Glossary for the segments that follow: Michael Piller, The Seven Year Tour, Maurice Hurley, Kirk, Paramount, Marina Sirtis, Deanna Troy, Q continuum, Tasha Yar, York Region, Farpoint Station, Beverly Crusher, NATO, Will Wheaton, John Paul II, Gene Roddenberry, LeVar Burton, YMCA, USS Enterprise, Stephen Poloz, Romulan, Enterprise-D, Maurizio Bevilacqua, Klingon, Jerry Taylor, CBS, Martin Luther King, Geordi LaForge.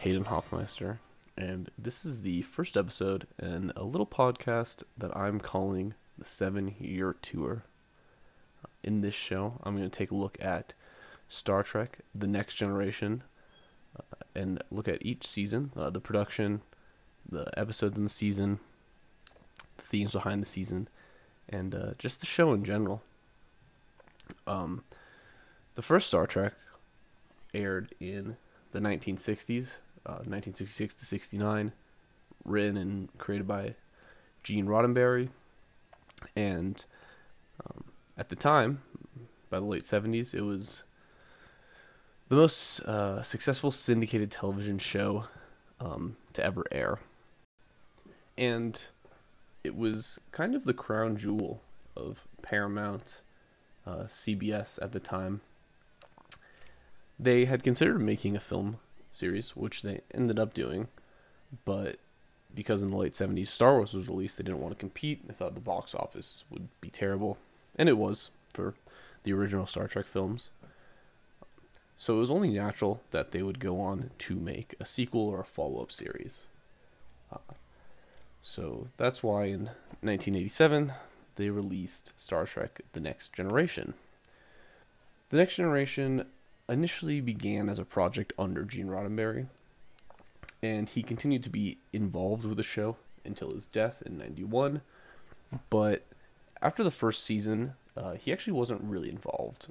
Hayden Hoffmeister, and this is the first episode in a little podcast that I'm calling The 7 Year Tour. In this show, I'm going to take a look at Star Trek: The Next Generation, and look at each season, the production, the episodes in the season, the themes behind the season, and just the show in general. The first Star Trek aired in the 1960s, 1966 to 69, written and created by Gene Roddenberry, and at the time, by the late 70s, it was the most successful syndicated television show to ever air. And it was kind of the crown jewel of Paramount, CBS at the time. They had considered making a film series, which they ended up doing, but because in the late 70s Star Wars was released, they didn't want to compete. They thought the box office would be terrible, and it was for the original Star Trek films. So it was only natural that they would go on to make a sequel or a follow-up series. So that's why in 1987, they released Star Trek: The Next Generation. The Next Generation initially began as a project under Gene Roddenberry, and he continued to be involved with the show until his death in 91. But after the first season, he actually wasn't really involved.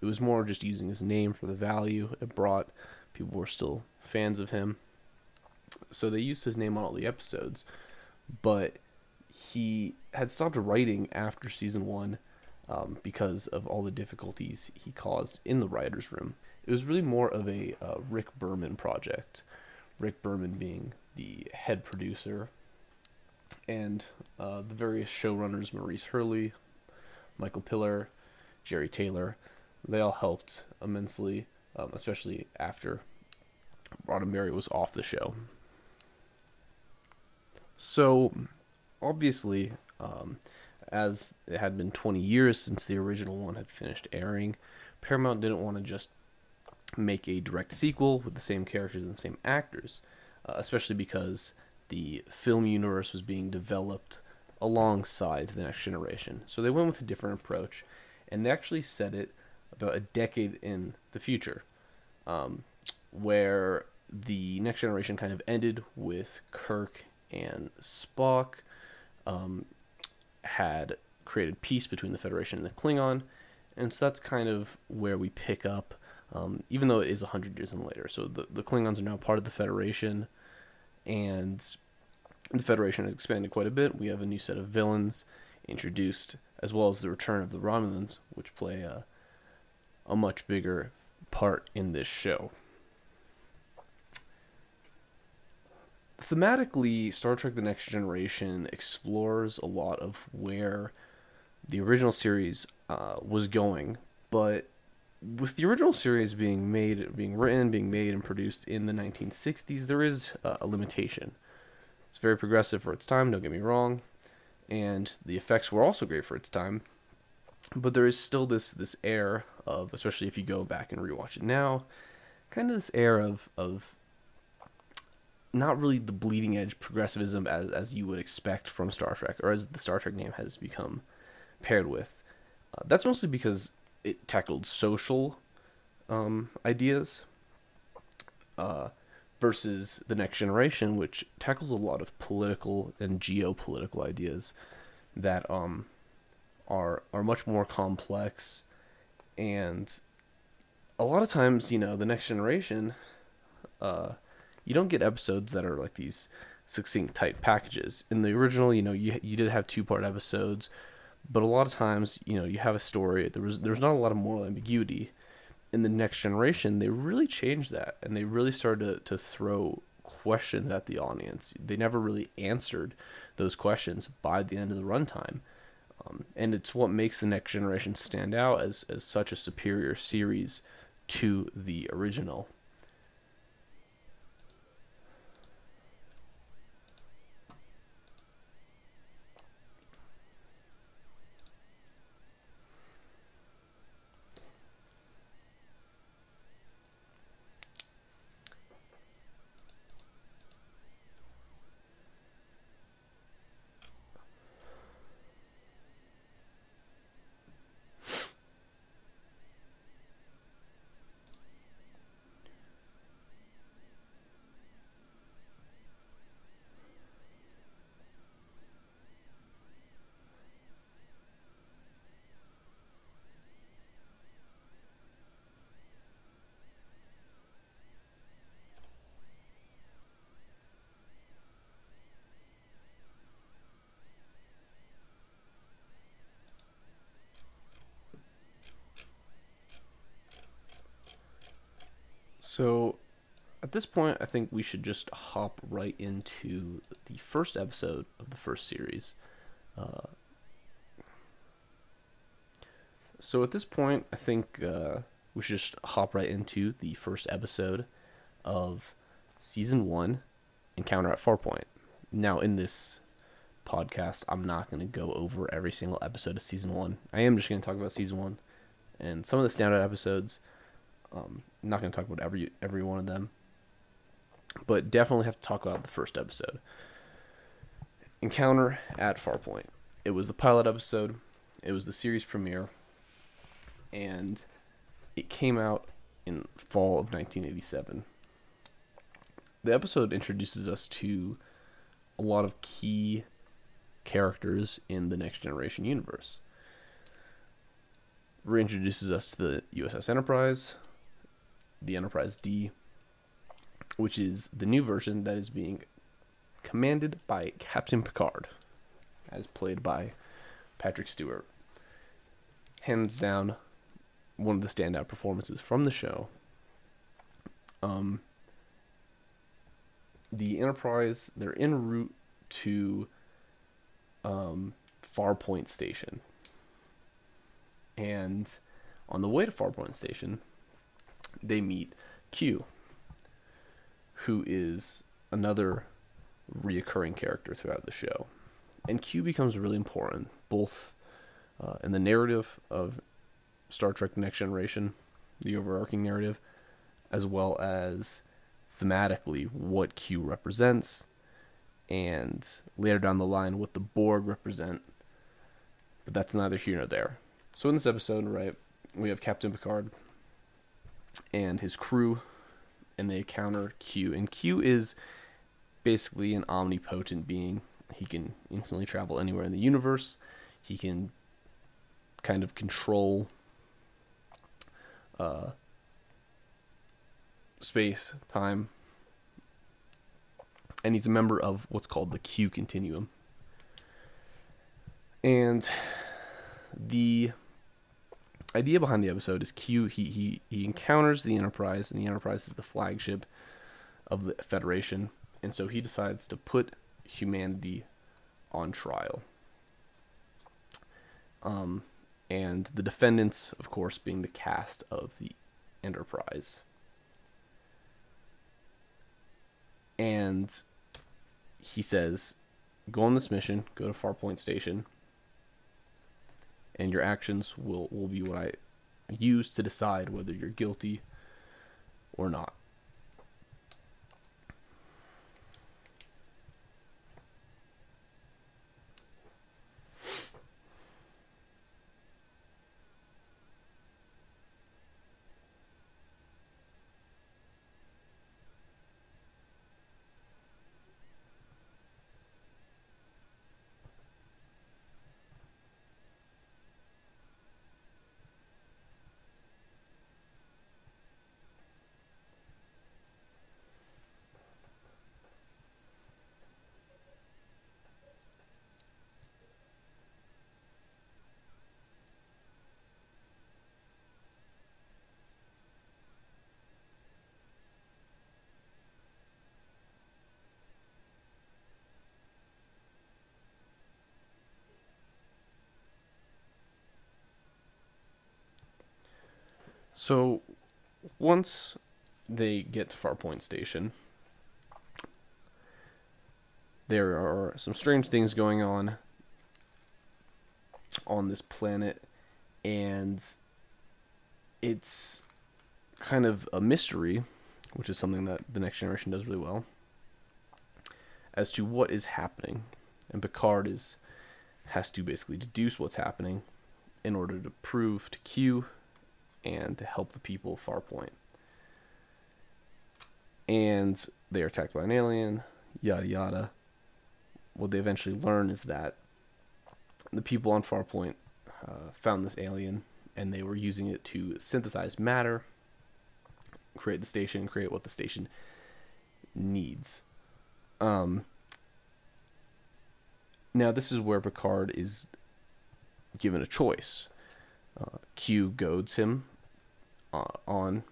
It was more just using his name for the value it brought. People were still fans of him, so they used his name on all the episodes. But he had stopped writing after season one because of all the difficulties he caused in the writer's room. It was really more of a Rick Berman project, Rick Berman being the head producer, and the various showrunners, Maurice Hurley, Michael Piller, Jerry Taylor. They all helped immensely, especially after Roddenberry was off the show. So, obviously, as it had been 20 years since the original one had finished airing, Paramount didn't want to just make a direct sequel with the same characters and the same actors, especially because the film universe was being developed alongside The Next Generation. So they went with a different approach, and they actually set it about a decade in the future, where The Next Generation kind of ended with Kirk and Spock had created peace between the Federation and the Klingon, and so that's kind of where we pick up, even though it is 100 years later. So the Klingons are now part of the Federation, and the Federation has expanded quite a bit. We have a new set of villains introduced, as well as the return of the Romulans, which play a much bigger part in this show. Thematically, Star Trek: The Next Generation explores a lot of where the original series was going, but with the original series being written, made, and produced in the 1960s, there is a limitation. It's very progressive for its time, don't get me wrong, and the effects were also great for its time, but there is still this air of, especially if you go back and rewatch it now, kind of this air of not really the bleeding edge progressivism as you would expect from Star Trek, or as the Star Trek name has become paired with. That's mostly because it tackled social ideas versus The Next Generation, which tackles a lot of political and geopolitical ideas that are much more complex. And a lot of times, The Next Generation, you don't get episodes that are like these succinct, tight packages. In the original, you did have two-part episodes, but a lot of times, you have a story. There's not a lot of moral ambiguity, in The Next Generation, they really changed that, and they really started to throw questions at the audience. They never really answered those questions by the end of the runtime. And it's what makes The Next Generation stand out as such a superior series to the original. So, at this point, I think we should just hop right into the first episode of the first series. Of Season 1, Encounter at Farpoint. Now, in this podcast, I'm not going to go over every single episode of Season 1. I am just going to talk about Season 1 and some of the standout episodes. I'm not going to talk about every one of them, but definitely have to talk about the first episode, Encounter at Farpoint. It was the pilot episode, it was the series premiere, and it came out in fall of 1987. The episode introduces us to a lot of key characters in the Next Generation universe. Reintroduces us to the USS Enterprise, the Enterprise-D, which is the new version that is being commanded by Captain Picard, as played by Patrick Stewart. Hands down, one of the standout performances from the show. The Enterprise, they're en route to Farpoint Station. And on the way to Farpoint Station, they meet Q, who is another reoccurring character throughout the show. And Q becomes really important, both in the narrative of Star Trek: The Next Generation, the overarching narrative, as well as thematically what Q represents, and later down the line what the Borg represent. But that's neither here nor there. So in this episode, right, we have Captain Picard and his crew, and they encounter Q. And Q is basically an omnipotent being. He can instantly travel anywhere in the universe. He can kind of control space, time. And he's a member of what's called the Q continuum. And the idea behind the episode is Q, he encounters the Enterprise, and the Enterprise is the flagship of the Federation, and so he decides to put humanity on trial. And the defendants, of course, being the cast of the Enterprise. And he says, go on this mission, go to Farpoint Station, and your actions will be what I use to decide whether you're guilty or not. So once they get to Farpoint Station, there are some strange things going on this planet, and it's kind of a mystery, which is something that The Next Generation does really well, as to what is happening. And Picard has to basically deduce what's happening in order to prove to Q and to help the people of Farpoint. And they are attacked by an alien, yada yada. What they eventually learn is that the people on Farpoint found this alien, and they were using it to synthesize matter, create the station, create what the station needs. Now, this is where Picard is given a choice. Q goads him on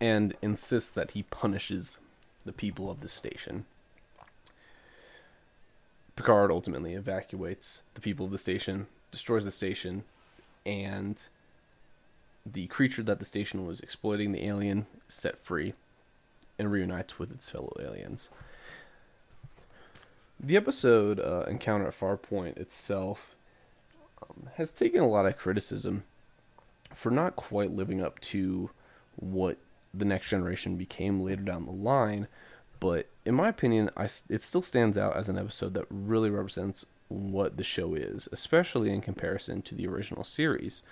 and insists that he punishes the people of the station. Picard ultimately evacuates the people of the station, destroys the station, and the creature that the station was exploiting, the alien, is set free and reunites with its fellow aliens. The episode, Encounter at Farpoint itself, has taken a lot of criticism for not quite living up to what The Next Generation became later down the line, but in my opinion, it still stands out as an episode that really represents what the show is, especially in comparison to the original series.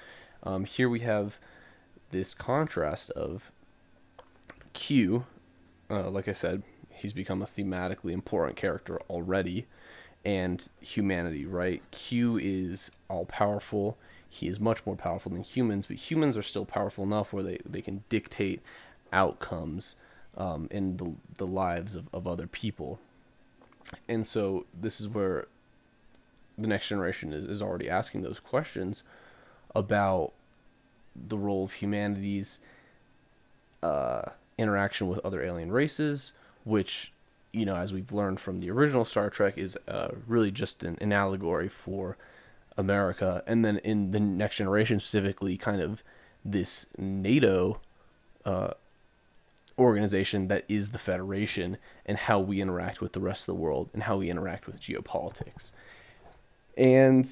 Here we have this contrast of Q, like I said, he's become a thematically important character already, and humanity, right? Q is all-powerful. He is much more powerful than humans, but humans are still powerful enough where they can dictate outcomes in the lives of other people. And so this is where The Next Generation is already asking those questions about the role of humanity's interaction with other alien races, which, you know, as we've learned from the original Star Trek, is really just an allegory for America. And then in The Next Generation specifically, kind of this NATO organization that is the Federation, and how we interact with the rest of the world and how we interact with geopolitics. And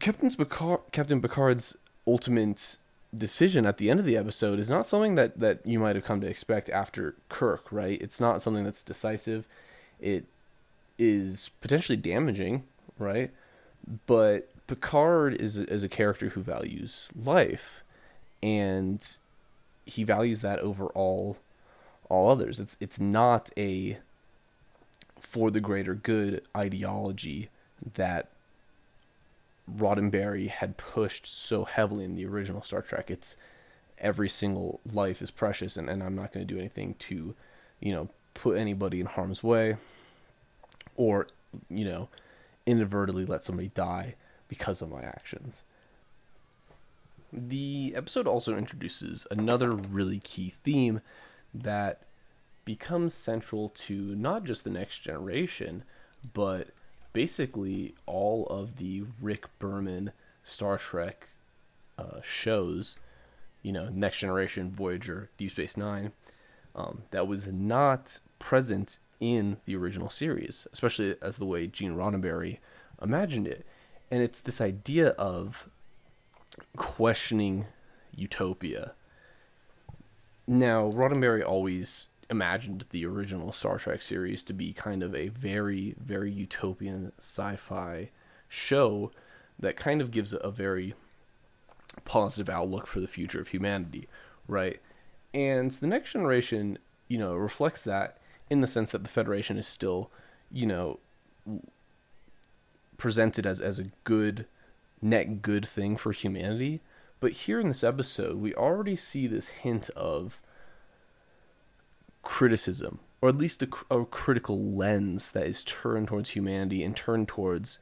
Captain Picard's ultimate decision at the end of the episode is not something that you might have come to expect after Kirk, right? It's not something that's decisive. It is potentially damaging, right? But Picard is a character who values life, and he values that over all others. It's not a for the greater good ideology that Roddenberry had pushed so heavily in the original Star Trek. It's every single life is precious, and I'm not going to do anything to, you know, put anybody in harm's way, or, you know, inadvertently let somebody die because of my actions. The episode also introduces another really key theme that becomes central to not just The Next Generation, but basically all of the Rick Berman Star Trek shows, you know, Next Generation, Voyager, Deep Space Nine, that was not present in the original series, especially as the way Gene Roddenberry imagined it. And it's this idea of questioning utopia. Now, Roddenberry always imagined the original Star Trek series to be kind of a very, very utopian sci-fi show that kind of gives a very positive outlook for the future of humanity, right? And The Next Generation, you know, reflects that in the sense that the Federation is still, you know, presented as a good, net good thing for humanity. But here in this episode, we already see this hint of criticism, or at least a critical lens that is turned towards humanity and turned towards,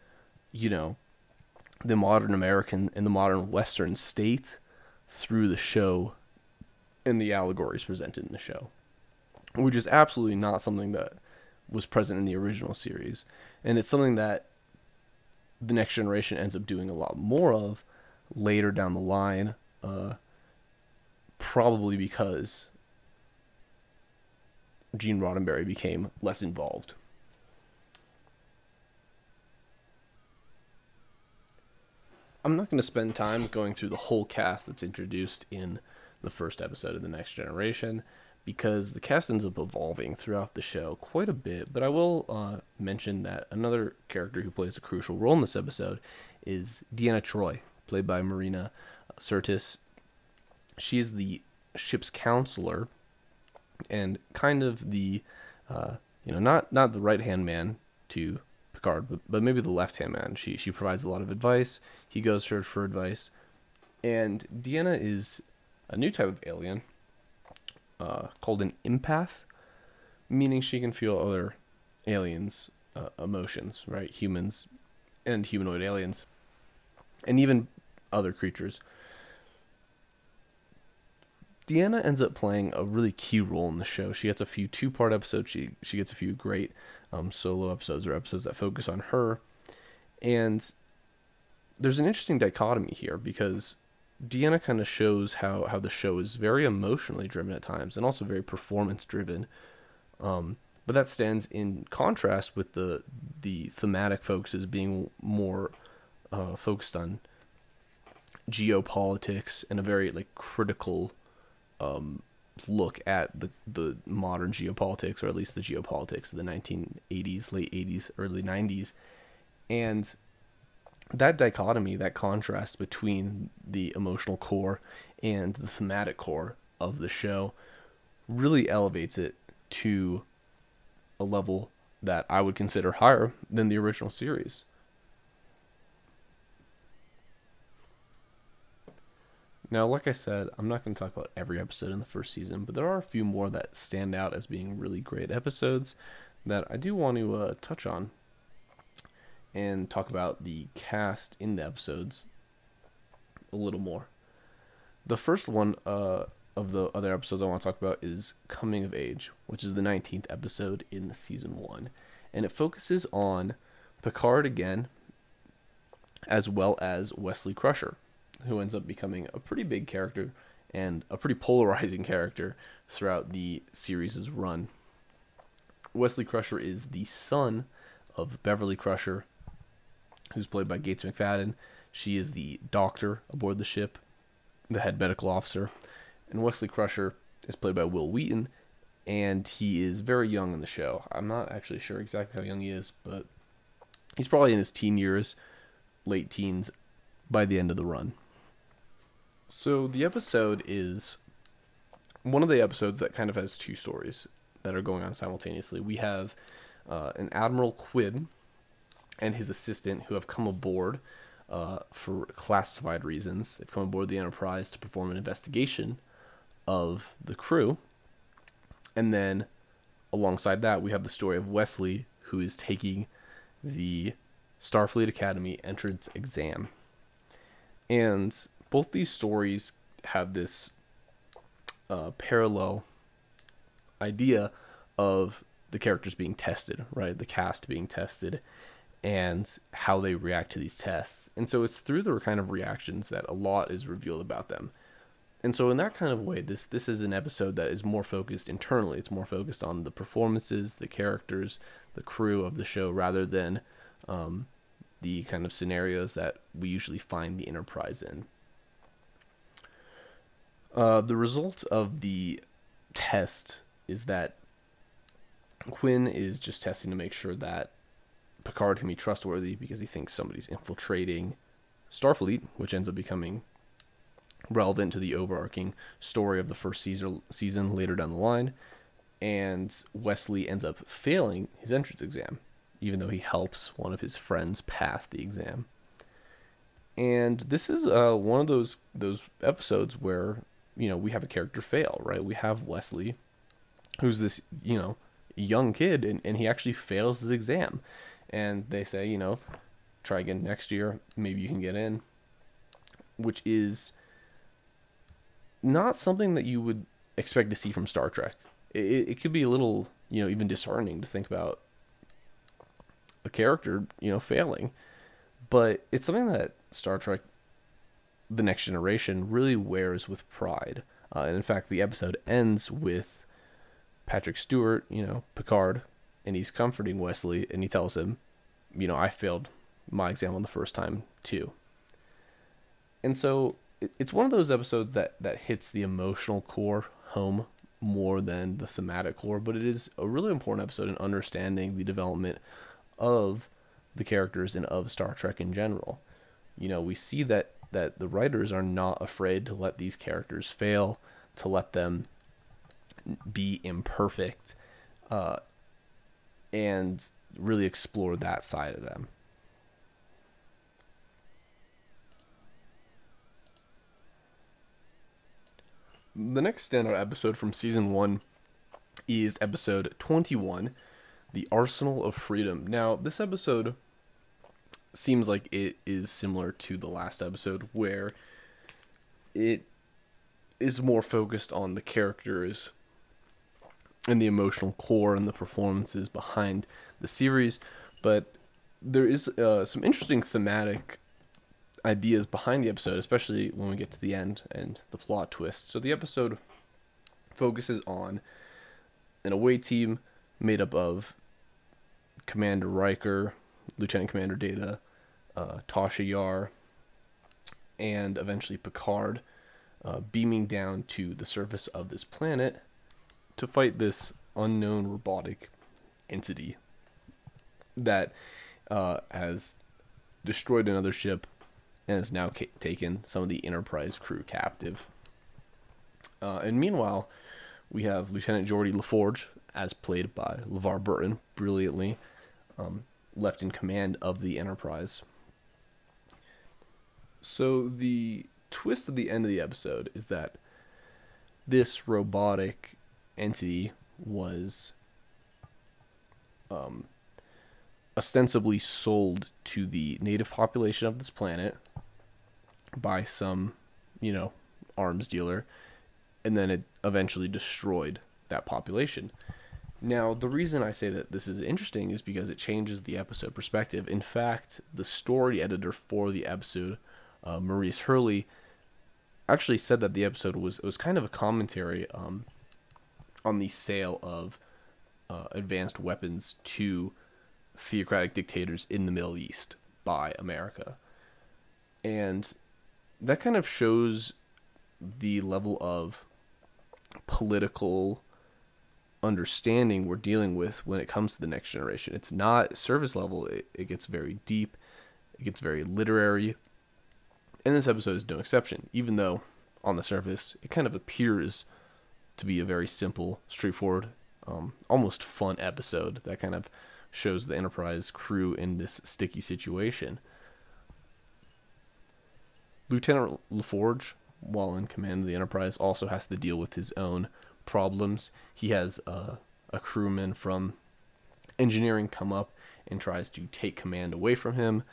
you know, the modern American and the modern Western state through the show and the allegories presented in the show, which is absolutely not something that was present in the original series. And it's something that The Next Generation ends up doing a lot more of later down the line, probably because Gene Roddenberry became less involved. I'm not going to spend time going through the whole cast that's introduced in the first episode of The Next Generation, because the cast ends up evolving throughout the show quite a bit, but I will mention that another character who plays a crucial role in this episode is Deanna Troy, played by Marina Sirtis. She is the ship's counselor and kind of the, not the right-hand man to Picard, but maybe the left-hand man. She provides a lot of advice. He goes to her for advice. And Deanna is a new type of alien called an empath, meaning she can feel other aliens' emotions, right? Humans and humanoid aliens, and even other creatures. Deanna ends up playing a really key role in the show. She gets a few two-part episodes. She gets a few great solo episodes or episodes that focus on her. And there's an interesting dichotomy here because Deanna kind of shows how the show is very emotionally driven at times and also very performance-driven. But that stands in contrast with the thematic focus as being more focused on geopolitics and a very critical look at the modern geopolitics, or at least the geopolitics of the 1980s, late 80s, early 90s. And that dichotomy, that contrast between the emotional core and the thematic core of the show really elevates it to a level that I would consider higher than the original series. Now, like I said, I'm not going to talk about every episode in the first season, but there are a few more that stand out as being really great episodes that I do want to touch on and talk about the cast in the episodes a little more. The first one of the other episodes I want to talk about is Coming of Age, which is the 19th episode in Season 1. And it focuses on Picard again, as well as Wesley Crusher, who ends up becoming a pretty big character and a pretty polarizing character throughout the series' run. Wesley Crusher is the son of Beverly Crusher, who's played by Gates McFadden. She is the doctor aboard the ship, the head medical officer. And Wesley Crusher is played by Will Wheaton, and he is very young in the show. I'm not actually sure exactly how young he is, but he's probably in his teen years, late teens, by the end of the run. So the episode is one of the episodes that kind of has two stories that are going on simultaneously. We have an Admiral Quinn and his assistant who have come aboard for classified reasons. They've come aboard the Enterprise to perform an investigation of the crew. And then alongside that, we have the story of Wesley, who is taking the Starfleet Academy entrance exam. And both these stories have this parallel idea of the characters being tested, right? The cast being tested and how they react to these tests. And so it's through the kind of reactions that a lot is revealed about them. And so in that kind of way, this is an episode that is more focused internally. It's more focused on the performances, the characters, the crew of the show, rather than the kind of scenarios that we usually find the Enterprise in. The result of the test is that Quinn is just testing to make sure that Picard can be trustworthy because he thinks somebody's infiltrating Starfleet, which ends up becoming relevant to the overarching story of the first season later down the line. And Wesley ends up failing his entrance exam, even though he helps one of his friends pass the exam. And this is one of those episodes where, we have a character fail, right? We have Wesley, who's this, young kid, and he actually fails his exam. And they say, try again next year, maybe you can get in, which is not something that you would expect to see from Star Trek. It could be a little, even disheartening to think about a character, failing, but it's something that Star Trek The Next Generation really wears with pride. And in fact, the episode ends with Patrick Stewart, Picard, and he's comforting Wesley, and he tells him, I failed my exam on the first time, too. And so it's one of those episodes that hits the emotional core home more than the thematic core, but it is a really important episode in understanding the development of the characters and of Star Trek in general. We see that the writers are not afraid to let these characters fail, to let them be imperfect, and really explore that side of them. The next standout episode from season 1 is episode 21, The Arsenal of Freedom. Now, this episode seems like it is similar to the last episode, where it is more focused on the characters and the emotional core and the performances behind the series, but there is some interesting thematic ideas behind the episode, especially when we get to the end and the plot twist. So the episode focuses on an away team made up of Commander Riker, Lieutenant Commander Data, Tasha Yar, and eventually Picard, beaming down to the surface of this planet to fight this unknown robotic entity that has destroyed another ship and has now taken some of the Enterprise crew captive. And meanwhile, we have Lieutenant Geordi LaForge, as played by LeVar Burton, brilliantly, left in command of the Enterprise. So the twist at the end of the episode is that this robotic entity was ostensibly sold to the native population of this planet by some, arms dealer, and then it eventually destroyed that population. Now, the reason I say that this is interesting is because it changes the episode perspective. In fact, the story editor for the episode, Maurice Hurley, actually said that the episode was kind of a commentary on the sale of advanced weapons to theocratic dictators in the Middle East by America. And that kind of shows the level of political understanding we're dealing with when it comes to the Next Generation. It's not surface level. It gets very deep. It gets very literary. And this episode is no exception, even though on the surface it kind of appears to be a very simple, straightforward, almost fun episode that kind of shows the Enterprise crew in this sticky situation. Lieutenant LaForge, while in command of the Enterprise, also has to deal with his own problems. He has a crewman from engineering come up and tries to take command away from him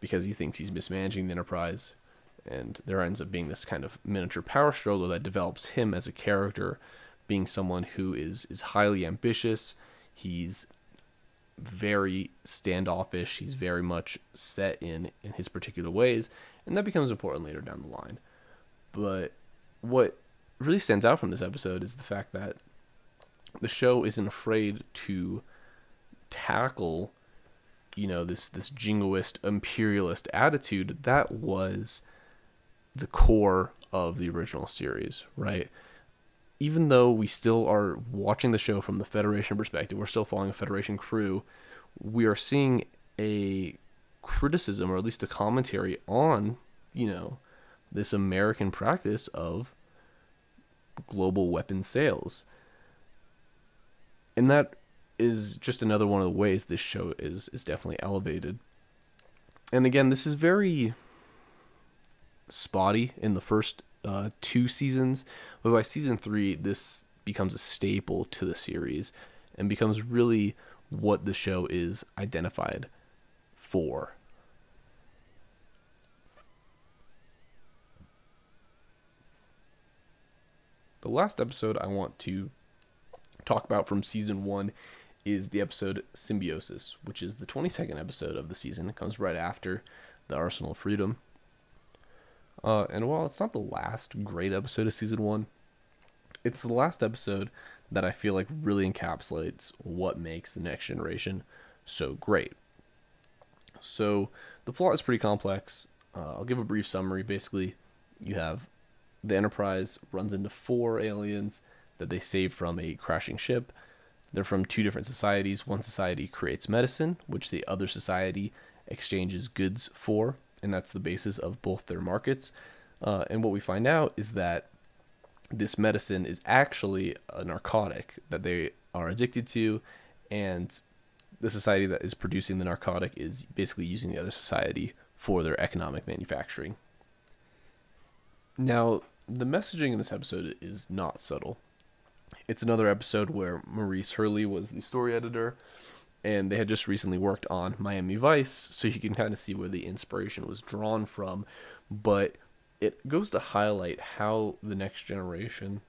because he thinks he's mismanaging the Enterprise, and there ends up being this kind of miniature power struggle that develops him as a character, being someone who is highly ambitious. He's very standoffish. He's very much set in his particular ways, and that becomes important later down the line. But what really stands out from this episode is the fact that the show isn't afraid to tackle, this jingoist, imperialist attitude that was the core of the original series, right? Even though we still are watching the show from the Federation perspective, we're still following a Federation crew, we are seeing a criticism, or at least a commentary on, this American practice of global weapon sales. And that is just another one of the ways this show is definitely elevated. And again, this is very spotty in the first two seasons, but by season 3, this becomes a staple to the series and becomes really what the show is identified for. The last episode I want to talk about from season 1 is the episode Symbiosis, which is the 22nd episode of the season. It comes right after the Arsenal of Freedom. And while it's not the last great episode of season one, it's the last episode that I feel like really encapsulates what makes The Next Generation so great. So the plot is pretty complex. I'll give a brief summary. Basically, you have the Enterprise runs into 4 aliens that they save from a crashing ship. They're from 2 different societies. One society creates medicine, which the other society exchanges goods for, and that's the basis of both their markets. And what we find out is that this medicine is actually a narcotic that they are addicted to, and the society that is producing the narcotic is basically using the other society for their economic manufacturing. Now, the messaging in this episode is not subtle. It's another episode where Maurice Hurley was the story editor, and they had just recently worked on Miami Vice, so you can kind of see where the inspiration was drawn from, but it goes to highlight how The Next Generation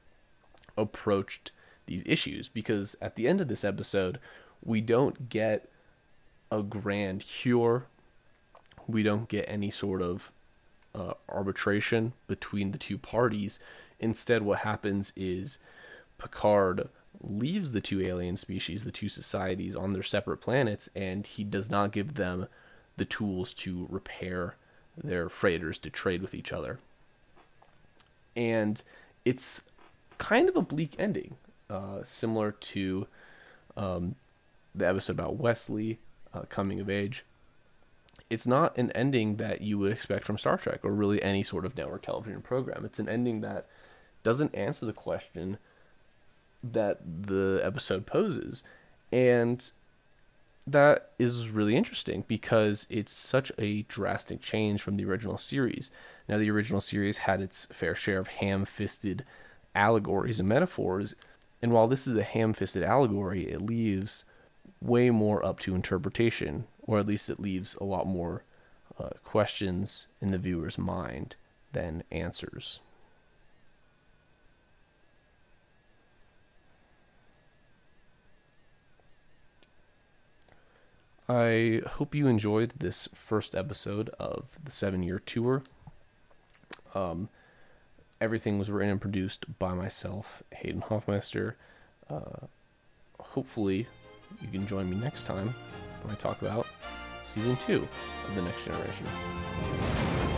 approached these issues, because at the end of this episode, we don't get a grand cure. We don't get any sort of arbitration between the 2 parties. Instead, what happens is Picard leaves the 2 alien species, the 2 societies, on their separate planets, and he does not give them the tools to repair their freighters to trade with each other. And it's kind of a bleak ending, similar to the episode about Wesley coming of age. It's not an ending that you would expect from Star Trek or really any sort of network television program. It's an ending that doesn't answer the question that the episode poses. And that is really interesting because it's such a drastic change from the original series. Now, the original series had its fair share of ham-fisted allegories and metaphors. And while this is a ham-fisted allegory, it leaves way more up to interpretation, or at least it leaves a lot more questions in the viewer's mind than answers. I hope you enjoyed this first episode of the 7-Year Tour. Everything was written and produced by myself, Hayden Hoffmeister. Hopefully, you can join me next time when I talk about Season 2 of The Next Generation.